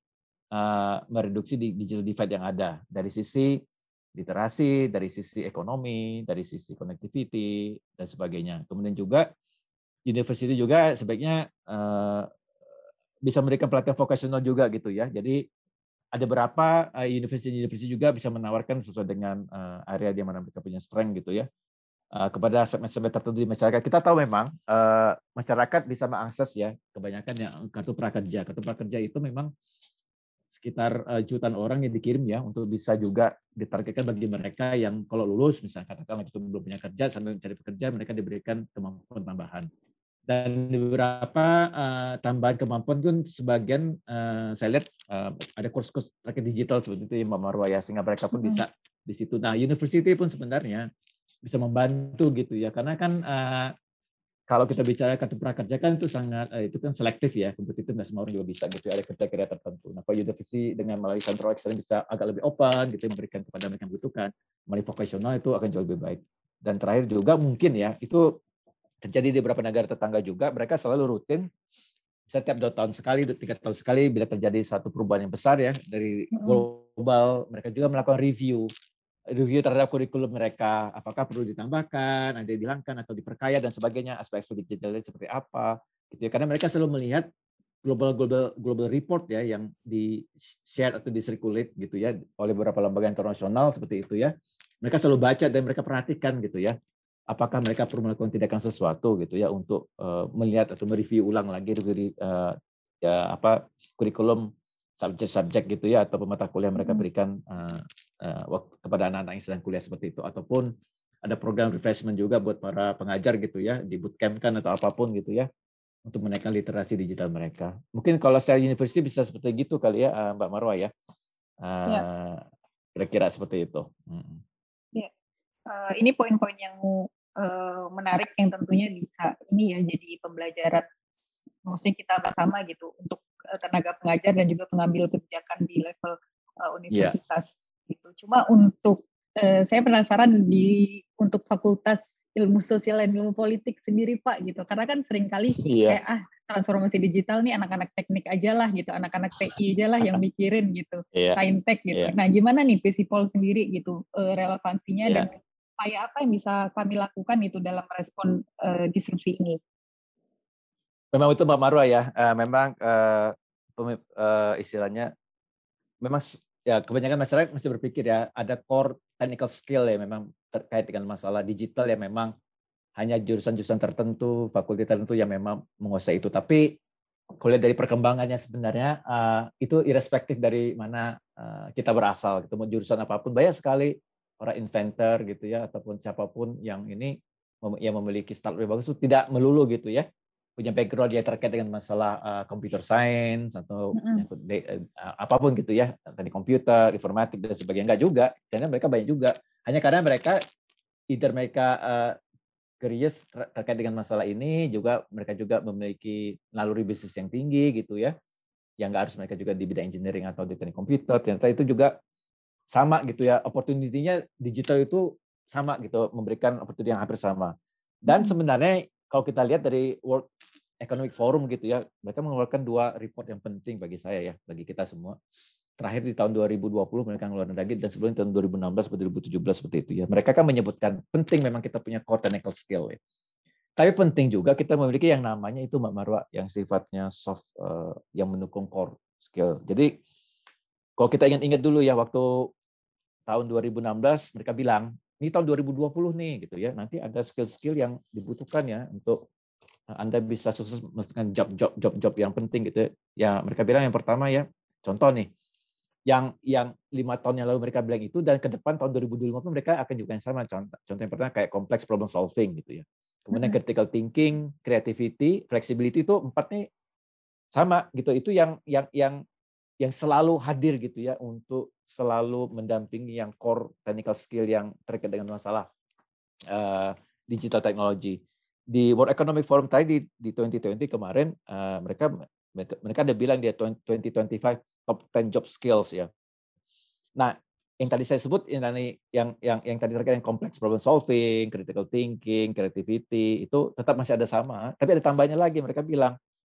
uh, mereduksi digital divide yang ada dari sisi literasi, dari sisi ekonomi, dari sisi connectivity dan sebagainya. Kemudian juga university juga sebaiknya uh, bisa memberikan pelatihan vocational juga gitu ya. Jadi ada berapa universitas-universitas juga bisa menawarkan sesuai dengan uh, area di mana mereka punya strength gitu ya, uh, kepada segmen-segmen tertentu di masyarakat. Kita tahu memang uh, masyarakat bisa mengakses ya kebanyakan yang kartu prakerja. Kartu prakerja itu memang sekitar uh, jutaan orang yang dikirim ya untuk bisa juga ditargetkan bagi mereka yang kalau lulus misalnya katakanlah itu belum punya kerja, sambil mencari pekerja mereka diberikan kemampuan tambahan. Dan beberapa uh, tambahan kemampuan pun sebagian uh, saya lihat uh, ada kursus-kursus terkait digital seperti itu ya Mbak Marwa ya, sehingga mereka pun bisa di situ. Nah, university pun sebenarnya bisa membantu gitu ya, karena kan uh, kalau kita bicara kartu prakerja kan itu sangat uh, itu kan selektif ya, kompetitif, nggak semua orang juga bisa gitu, ada kriteria tertentu. Nah, kalau university dengan melalui central excellence bisa agak lebih open gitu, memberikan kepada mereka yang butuhkan, melalui vocational itu akan jauh lebih baik. Dan terakhir juga mungkin ya itu terjadi di beberapa negara tetangga juga, mereka selalu rutin, bisa tiap dua tahun sekali, tiga tahun sekali, bila terjadi satu perubahan yang besar ya, dari global, mereka juga melakukan review, review terhadap kurikulum mereka, apakah perlu ditambahkan, ada yang dihilangkan, atau diperkaya, dan sebagainya, aspek-aspek digitalnya seperti apa, gitu ya. Karena mereka selalu melihat global global global report ya, yang di-share atau di-circulate gitu ya, oleh beberapa lembaga internasional seperti itu ya, mereka selalu baca dan mereka perhatikan gitu ya, apakah mereka perlu melakukan tindakan sesuatu gitu ya untuk uh, melihat atau mereview ulang lagi dari uh, ya, apa kurikulum subjek-subjek gitu ya atau mata kuliah mereka berikan uh, uh, kepada anak-anak yang sedang kuliah seperti itu, ataupun ada program refreshment juga buat para pengajar gitu ya di bootcamp kan atau apapun gitu ya untuk menaikkan literasi digital mereka. Mungkin kalau saya university bisa seperti gitu kali ya Mbak Marwa ya, uh, ya. Kira-kira seperti itu. Ya. Uh, ini poin-poin yang menarik yang tentunya bisa ini ya jadi pembelajaran maksudnya kita bersama gitu untuk tenaga pengajar dan juga pengambil kebijakan di level uh, universitas yeah. Gitu. Cuma untuk uh, saya penasaran di untuk fakultas ilmu sosial dan ilmu politik sendiri Pak gitu karena kan seringkali yeah. kayak ah transformasi digital nih anak-anak teknik aja lah gitu anak-anak T I aja lah yang mikirin gitu fintech yeah. gitu. Yeah. Nah gimana nih Fisipol sendiri gitu uh, relevansinya yeah. dan upaya apa yang bisa kami lakukan itu dalam respon uh, disrupsi ini? Memang itu Mbak Marwa ya, uh, memang uh, pemip, uh, istilahnya, memang ya kebanyakan masyarakat masih berpikir ya ada core technical skill ya memang terkait dengan masalah digital ya memang hanya jurusan-jurusan tertentu, fakultas tertentu yang memang menguasai itu. Tapi kalau dari perkembangannya sebenarnya uh, itu irrespektif dari mana uh, kita berasal, gitu, jurusan apapun banyak sekali. Orang inventor gitu ya ataupun siapapun yang ini yang memiliki start lebih bagus itu tidak melulu gitu ya punya background dia terkait dengan masalah uh, computer science atau mm-hmm. uh, apapun gitu ya tadi komputer informatik dan sebagainya enggak juga karena mereka banyak juga hanya karena mereka either mereka uh, curious terkait dengan masalah ini juga mereka juga memiliki naluri bisnis yang tinggi gitu ya yang enggak harus mereka juga di bidang engineering atau di teknik komputer ternyata itu juga sama gitu ya, opportunity-nya digital itu sama gitu, memberikan opportunity yang hampir sama. Dan sebenarnya kalau kita lihat dari World Economic Forum gitu ya, mereka mengeluarkan dua report yang penting bagi saya ya, bagi kita semua. Terakhir di tahun dua ribu dua puluh mereka mengeluarkan lagi dan sebelum tahun dua ribu enam belas atau dua ribu tujuh belas seperti itu ya. Mereka kan menyebutkan penting memang kita punya core technical skill ya. Tapi penting juga kita memiliki yang namanya itu Mbak Marwa yang sifatnya soft uh, yang mendukung core skill. Jadi kalau kita ingat-ingat dulu ya waktu tahun dua ribu enam belas mereka bilang ini tahun dua ribu dua puluh nih gitu ya nanti ada skill-skill yang dibutuhkan ya untuk Anda bisa sukses melakukan job-job job-job yang penting gitu ya mereka bilang yang pertama ya contoh nih yang yang lima tahun yang lalu mereka bilang itu dan ke depan tahun dua ribu dua puluh lima mereka akan juga yang sama contoh contoh yang pertama kayak complex problem solving gitu ya kemudian critical thinking, creativity, flexibility itu empat nih sama gitu. Itu yang yang yang yang selalu hadir gitu ya, untuk selalu mendampingi yang core technical skill yang terkait dengan masalah uh, digital technology. Di World Economic Forum tadi di, di dua ribu dua puluh kemarin, uh, mereka mereka ada bilang dia dua ribu dua puluh lima top ten job skills ya. Nah, yang tadi saya sebut yang yang yang, yang tadi terkait yang complex problem solving, critical thinking, creativity itu tetap masih ada sama, tapi ada tambahnya lagi. Mereka bilang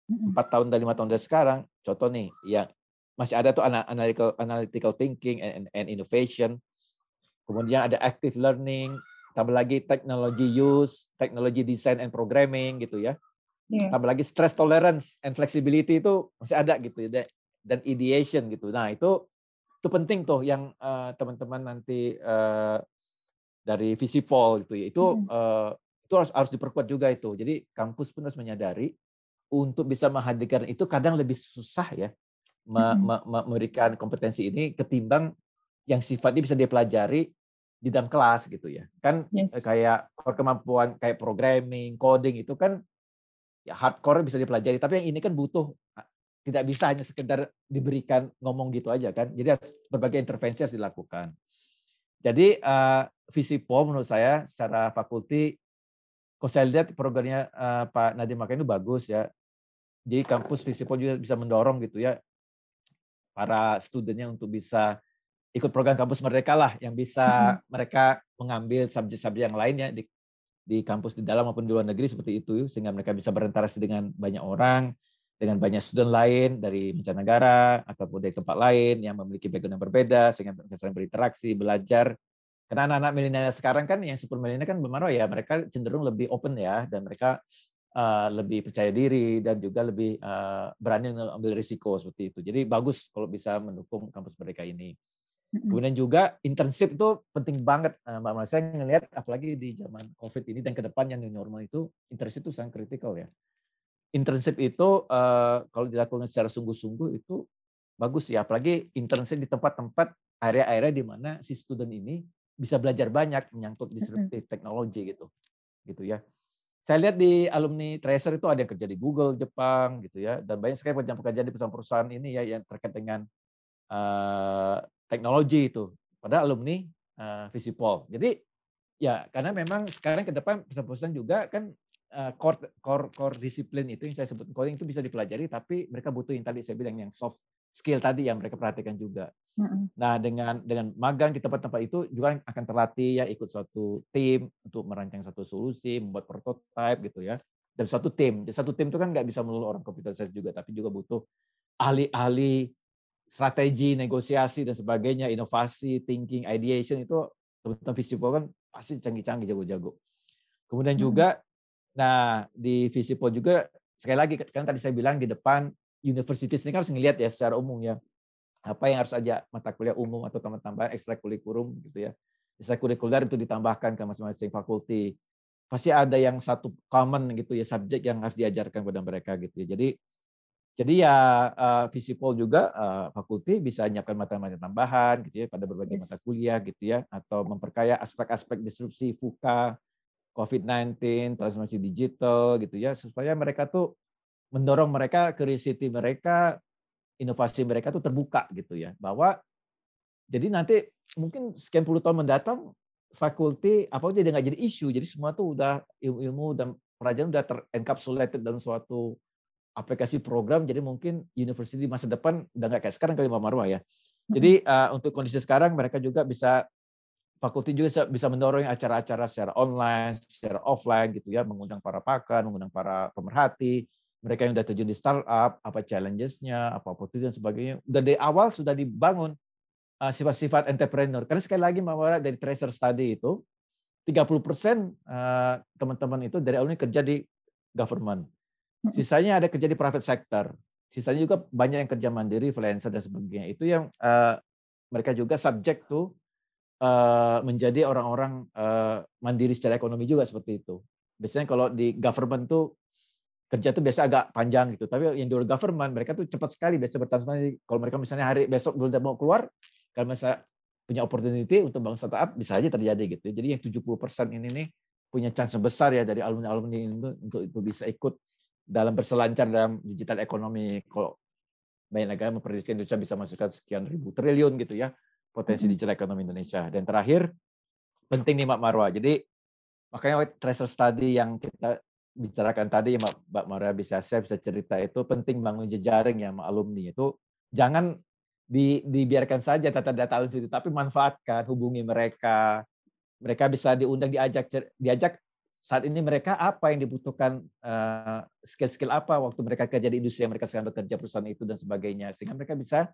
empat tahun dan lima tahun dari sekarang, contoh nih yang masih ada tuh analytical analytical thinking and, and, and innovation. Kemudian ada active learning, tambah lagi technology use, technology design and programming gitu ya. Yeah. Tambah lagi stress tolerance and flexibility itu masih ada gitu ya, dan ideation gitu. Nah, itu itu penting tuh yang uh, teman-teman nanti uh, dari Fisipol gitu ya. Itu yeah. uh, itu harus harus diperkuat juga itu. Jadi kampus pun harus menyadari untuk bisa menghadirkan itu kadang lebih susah ya, memberikan kompetensi ini ketimbang yang sifatnya bisa dia pelajari di dalam kelas gitu ya. Kan yes. kayak kemampuan kayak programming, coding itu kan ya hardcore bisa dipelajari, tapi yang ini kan butuh, tidak bisa hanya sekedar diberikan ngomong gitu aja kan. Jadi berbagai intervensi harus dilakukan. Jadi uh, Fisipol menurut saya secara fakulti, kalau saya lihat programnya uh, Pak Nadiem Makarim itu bagus ya. Jadi kampus Fisipol juga bisa mendorong gitu ya para studentnya untuk bisa ikut program kampus mereka lah, yang bisa hmm. mereka mengambil subjek-subjek yang lainnya di, di kampus di dalam maupun di luar negeri seperti itu, sehingga mereka bisa berinteraksi dengan banyak orang, dengan banyak student lain dari mancanegara ataupun dari tempat lain yang memiliki background yang berbeda, sehingga mereka saling berinteraksi, belajar. Karena anak-anak milenial sekarang kan, yang super milenial kan bermaroh ya, mereka cenderung lebih open ya, dan mereka Uh, lebih percaya diri dan juga lebih uh, berani mengambil risiko seperti itu. Jadi bagus kalau bisa mendukung kampus mereka ini. Kemudian juga internship itu penting banget, uh, Mbak Marwa. Saya ngelihat apalagi di zaman COVID ini dan ke depan yang new normal itu, internship itu sangat kritikal ya. Internship itu uh, kalau dilakukan secara sungguh-sungguh itu bagus ya. Apalagi internship di tempat-tempat area-area di mana si student ini bisa belajar banyak menyangkut disruptive technology gitu, gitu ya. Saya lihat di alumni Tracer itu ada yang kerja di Google, Jepang, gitu ya, dan banyak sekali pekerjaan-pekerjaan di perusahaan-perusahaan ini ya yang terkait dengan uh, teknologi itu pada alumni uh, Fisipol. Jadi ya karena memang sekarang ke depan perusahaan-perusahaan juga kan uh, core core core disiplin itu yang saya sebut coding itu bisa dipelajari, tapi mereka butuh yang tadi saya bilang yang soft skill tadi yang mereka perhatikan juga. Nah, dengan dengan magang di tempat-tempat itu juga akan terlatih ya, ikut suatu tim untuk merancang satu solusi, membuat prototipe gitu ya. Dan satu tim, satu tim itu kan nggak bisa melulu orang computer science juga, tapi juga butuh ahli-ahli strategi, negosiasi dan sebagainya, inovasi, thinking, ideation itu teman-teman Fisipol kan pasti canggih-canggih, jago-jago. Kemudian juga, nah di Fisipol juga sekali lagi kan tadi saya bilang di depan universitas ini kan harus ngelihat ya secara umum ya. Apa yang harus aja mata kuliah umum atau tambahan-tambahan ekstrakurikuler gitu ya, ekstrakurikuler itu ditambahkan ke masing-masing fakulti, pasti ada yang satu common gitu ya, subjek yang harus diajarkan kepada mereka gitu ya. Jadi jadi ya uh, Fisipol juga uh, fakulti bisa menyiapkan mata-mata tambahan gitu ya pada berbagai yes. mata kuliah gitu ya, atau memperkaya aspek-aspek disrupsi VUCA, covid sembilan belas, transformasi digital gitu ya, supaya mereka tuh mendorong mereka curiosity mereka, inovasi mereka tuh terbuka gitu ya, bahwa jadi nanti mungkin sekian puluh tahun mendatang fakulti apa aja nggak jadi isu, jadi semua tuh udah ilmu dan pelajaran udah terencapsulated dalam suatu aplikasi program, jadi mungkin university masa depan udah nggak kayak sekarang kali Mbak Marwa ya. Jadi uh, untuk kondisi sekarang mereka juga bisa, fakulti juga bisa mendorong acara-acara secara online, secara offline gitu ya, mengundang para pakar, mengundang para pemerhati. Mereka yang sudah terjun di startup, apa challenges-nya, apa opportunity dan sebagainya. Udah dari awal sudah dibangun uh, sifat-sifat entrepreneur. Karena sekali lagi Mbak Mawara, dari tracer study itu, tiga puluh persen uh, teman-teman itu dari awalnya kerja di government. Sisanya ada kerja di private sector. Sisanya juga banyak yang kerja mandiri, freelancer, dan sebagainya. Itu yang uh, mereka juga subject to uh, menjadi orang-orang uh, mandiri secara ekonomi juga seperti itu. Biasanya kalau di government tuh, kerja tuh biasa agak panjang gitu, tapi yang di luar government mereka tuh cepat sekali biasa bertransformasi. Kalau mereka misalnya hari besok belum mau keluar, kalau misalnya punya opportunity untuk bangun startup bisa aja terjadi gitu. Jadi yang tujuh puluh persen ini nih punya chance besar ya dari alumni-alumni itu untuk itu bisa ikut dalam berselancar dalam digital ekonomi. Kalau banyak negara memprediksikan Indonesia bisa masukkan sekian ribu triliun gitu ya potensi digital ekonomi Indonesia. Dan terakhir penting nih Mbak Marwa. Jadi makanya tracer study yang kita bicarakan tadi Mbak, Mbak Marwa bisa share, bisa cerita, itu penting bangun jejaring ya sama alumni. Itu jangan di, dibiarkan saja data data alumni itu, tapi manfaatkan, hubungi mereka. Mereka bisa diundang, diajak diajak saat ini mereka apa yang dibutuhkan, uh, skill-skill apa waktu mereka kerja di industri yang mereka sekarang bekerja, perusahaan itu dan sebagainya, sehingga mereka bisa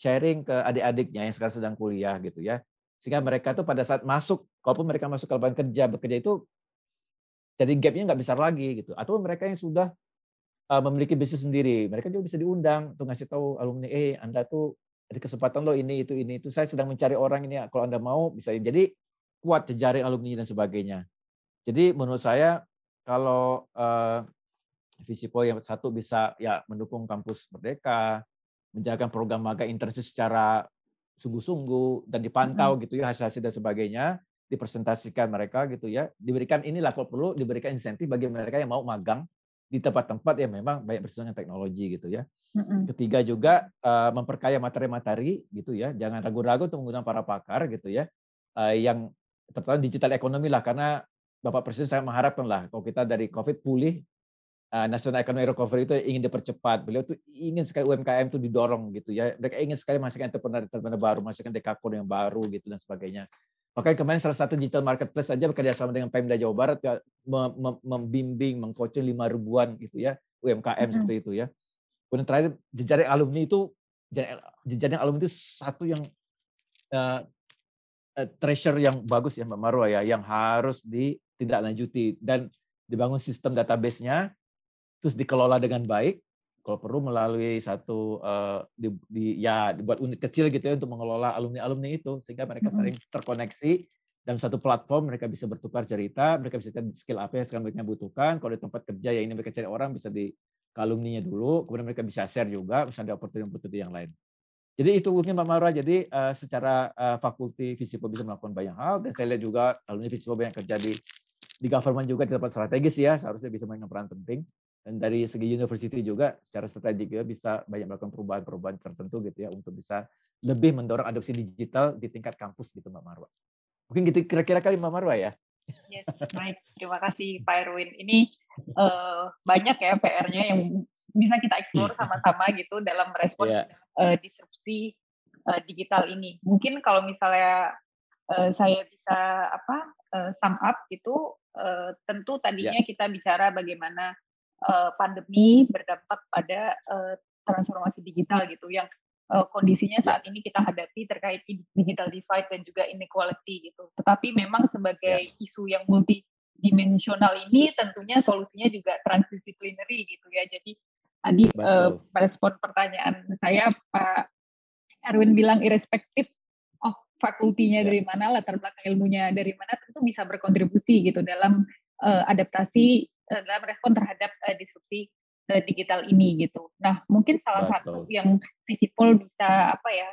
sharing ke adik-adiknya yang sekarang sedang kuliah gitu ya, sehingga mereka tuh pada saat masuk, kalaupun mereka masuk ke lapangan kerja bekerja itu jadi gapnya nggak besar lagi gitu. Atau mereka yang sudah uh, memiliki bisnis sendiri, mereka juga bisa diundang untuk ngasih tahu alumni, eh anda tuh ada kesempatan loh ini itu ini itu, saya sedang mencari orang ini, kalau anda mau bisa. Jadi kuat jejaring alumni dan sebagainya. Jadi menurut saya kalau eh, Fisipol yang satu bisa ya mendukung kampus merdeka, menjalankan program magang internship secara sungguh-sungguh dan dipantau mm-hmm. gitu ya hasil-hasil dan sebagainya, dipresentasikan mereka gitu ya, diberikan inilah kalau perlu diberikan insentif bagi mereka yang mau magang di tempat-tempat yang memang banyak bersentuhan teknologi gitu ya. Mm-hmm. Ketiga juga eh, memperkaya materi-materi gitu ya, jangan ragu-ragu untuk menggunakan para pakar gitu ya, eh, yang terutama digital ekonomi lah, karena Bapak Presiden saya mengharapkan lah kalau kita dari COVID pulih, uh, national economic recovery itu ingin dipercepat. Beliau tuh ingin sekali U M K M itu didorong gitu ya. Mereka ingin sekali menghasilkan entrepreneur baru, menghasilkan dekakon yang baru gitu dan sebagainya. Makanya kemarin salah satu digital marketplace saja bekerjasama dengan Pemda Jawa Barat ya, membimbing, mengcoaching lima ribuan gitu ya U M K M mm-hmm. seperti itu ya. Kemudian terakhir jejaring alumni itu, jejaring alumni itu satu yang uh, treasure yang bagus ya Mbak Marwa ya, yang harus ditindaklanjuti dan dibangun sistem database-nya, terus dikelola dengan baik, kalau perlu melalui satu uh, di, di, ya dibuat unit kecil gitu ya untuk mengelola alumni-alumni itu, sehingga mereka saling terkoneksi dalam satu platform, mereka bisa bertukar cerita, mereka bisa cari skill apa yang sekarang mereka butuhkan, kalau di tempat kerja ya ini mereka cari orang bisa di ke alumni-nya dulu, kemudian mereka bisa share juga, bisa ada opportunity-opportunity yang lain. Jadi itu mungkin Mbak Marwa, jadi uh, secara uh, fakulti Fisipol bisa melakukan banyak hal, dan saya lihat juga alumni Fisipol banyak kerja di, di government juga, di tempat strategis ya, seharusnya bisa mainkan peran penting. Dan dari segi university juga, secara strategis juga bisa banyak melakukan perubahan-perubahan tertentu gitu ya, untuk bisa lebih mendorong adopsi digital di tingkat kampus gitu Mbak Marwa. Mungkin gitu kira-kira kali Mbak Marwa ya. Yes, baik. Terima kasih Pak Erwin. Ini uh, banyak ya P R-nya yang bisa kita eksplor sama-sama gitu dalam respon yeah. uh, disrupsi uh, digital ini. Mungkin kalau misalnya uh, saya bisa apa uh, sum up gitu, uh, tentu tadinya yeah. kita bicara bagaimana uh, pandemi berdampak pada uh, transformasi digital gitu, yang uh, kondisinya saat ini kita hadapi terkait digital divide dan juga inequality gitu. Tetapi memang sebagai yeah. isu yang multidimensional ini tentunya solusinya juga transdisciplinary gitu ya. Jadi tadi uh, respon pertanyaan saya, Pak Erwin bilang irrespective of fakultinya yeah. dari mana, latar belakang ilmunya dari mana, tentu bisa berkontribusi gitu dalam uh, adaptasi, uh, dalam respon terhadap uh, disrupsi uh, digital ini gitu. Nah, mungkin salah Betul. satu yang Fisipol bisa apa ya,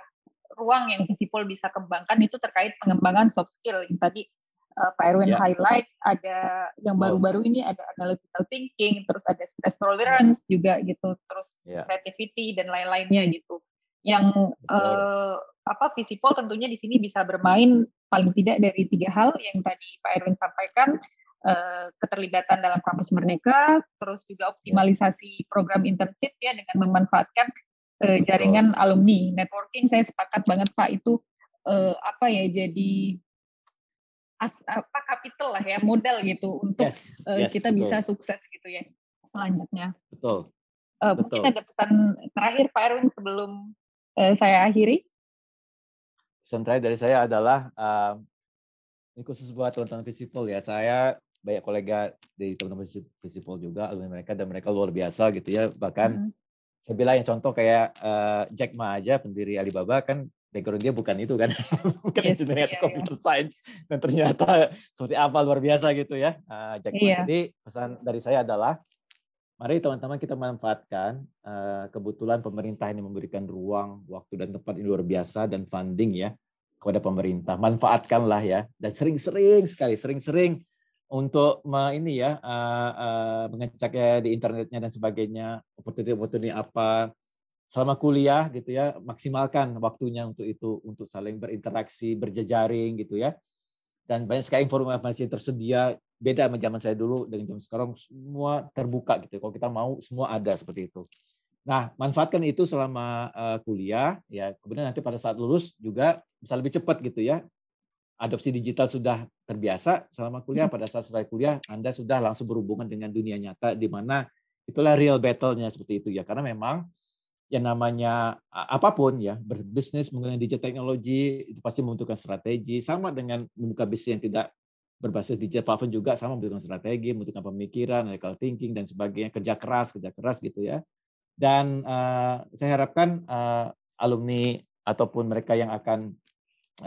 ruang yang Fisipol bisa kembangkan itu terkait pengembangan soft skill yang tadi Uh, Pak Erwin yeah. highlight, ada yang baru-baru ini ada analytical thinking, terus ada stress tolerance juga gitu, terus yeah. creativity dan lain-lainnya gitu. Yang uh, apa Fisipol tentunya di sini bisa bermain paling tidak dari tiga hal yang tadi Pak Erwin sampaikan, uh, keterlibatan dalam kampus merdeka, terus juga optimalisasi program internship ya dengan memanfaatkan uh, jaringan oh. alumni, networking. Saya sepakat banget Pak, itu uh, apa ya jadi As, apa kapital lah ya, modal gitu untuk yes, uh, yes, kita betul. bisa sukses gitu ya selanjutnya. Betul. Uh, betul. Mungkin ada pesan terakhir Pak Erwin sebelum uh, saya akhiri. Pesan terakhir dari saya adalah uh, ini khusus buat teman-teman Fisipol ya. Saya banyak kolega dari teman-teman Fisipol juga, alumni mereka, dan mereka luar biasa gitu ya. Bahkan hmm. saya bilang ya, contoh kayak uh, Jack Ma aja, pendiri Alibaba kan. Background dia bukan itu kan, bukan yes, engineering iya, computer iya. science, dan ternyata seperti apa luar biasa gitu ya. Uh, Jack iya. Jadi pesan dari saya adalah, mari teman-teman kita manfaatkan uh, kebetulan pemerintah ini memberikan ruang, waktu, dan tempat yang luar biasa dan funding ya kepada pemerintah. Manfaatkanlah ya, dan sering-sering sekali, sering-sering untuk ini ya uh, uh, mengecek ya di internetnya dan sebagainya, opportunity-opportunity apa selama kuliah gitu ya, maksimalkan waktunya untuk itu, untuk saling berinteraksi, berjejaring gitu ya. Dan banyak sekali informasi tersedia, beda sama zaman saya dulu dengan zaman sekarang, semua terbuka gitu. Kalau kita mau semua ada seperti itu. Nah, manfaatkan itu selama uh, kuliah ya. Kemudian nanti pada saat lulus juga bisa lebih cepat gitu ya. Adopsi digital sudah terbiasa selama kuliah, pada saat selesai kuliah Anda sudah langsung berhubungan dengan dunia nyata di mana itulah real battle-nya seperti itu ya. Karena memang yang namanya apapun ya, berbisnis menggunakan digital teknologi itu pasti membutuhkan strategi, sama dengan membuka bisnis yang tidak berbasis digital platform juga sama membutuhkan strategi, membutuhkan pemikiran, critical thinking dan sebagainya, kerja keras, kerja keras gitu ya. Dan uh, saya harapkan uh, alumni ataupun mereka yang akan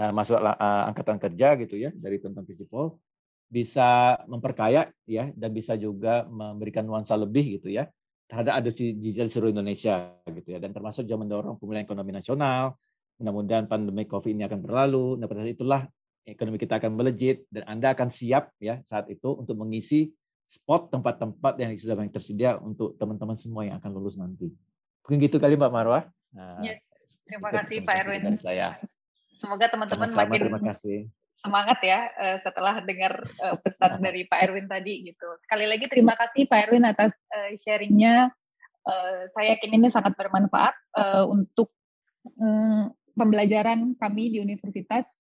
uh, masuk uh, angkatan kerja gitu ya dari tentang Fisipol bisa memperkaya ya, dan bisa juga memberikan nuansa lebih gitu ya terhadap adopsi digital seluruh Indonesia gitu ya, dan termasuk juga mendorong pemulihan ekonomi nasional. Mudah-mudahan pandemi COVID ini akan berlalu. Nah, pada saat itulah ekonomi kita akan melejit dan Anda akan siap ya saat itu untuk mengisi spot tempat-tempat yang sudah banyak tersedia untuk teman-teman semua yang akan lulus nanti. Mungkin gitu kali Mbak Marwa. Nah, yes. Terima kasih Pak Erwin. Saya. Semoga teman-teman Sama-sama, makin terima kasih. Semangat ya setelah dengar pesan dari Pak Erwin tadi gitu. Sekali lagi terima kasih Pak Erwin atas sharingnya. Saya yakin ini sangat bermanfaat untuk pembelajaran kami di universitas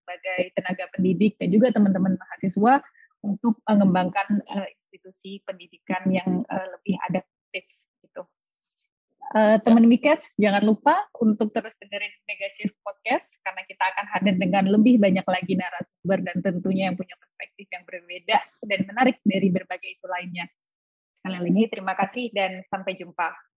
sebagai tenaga pendidik dan juga teman-teman mahasiswa untuk mengembangkan institusi pendidikan yang lebih adaptif gitu. Uh, teman MeCast, jangan lupa untuk terus dengerin MegaShift Podcast karena kita akan hadir dengan lebih banyak lagi narasumber dan tentunya yang punya perspektif yang berbeda dan menarik dari berbagai isu lainnya. Sekali lagi terima kasih dan sampai jumpa.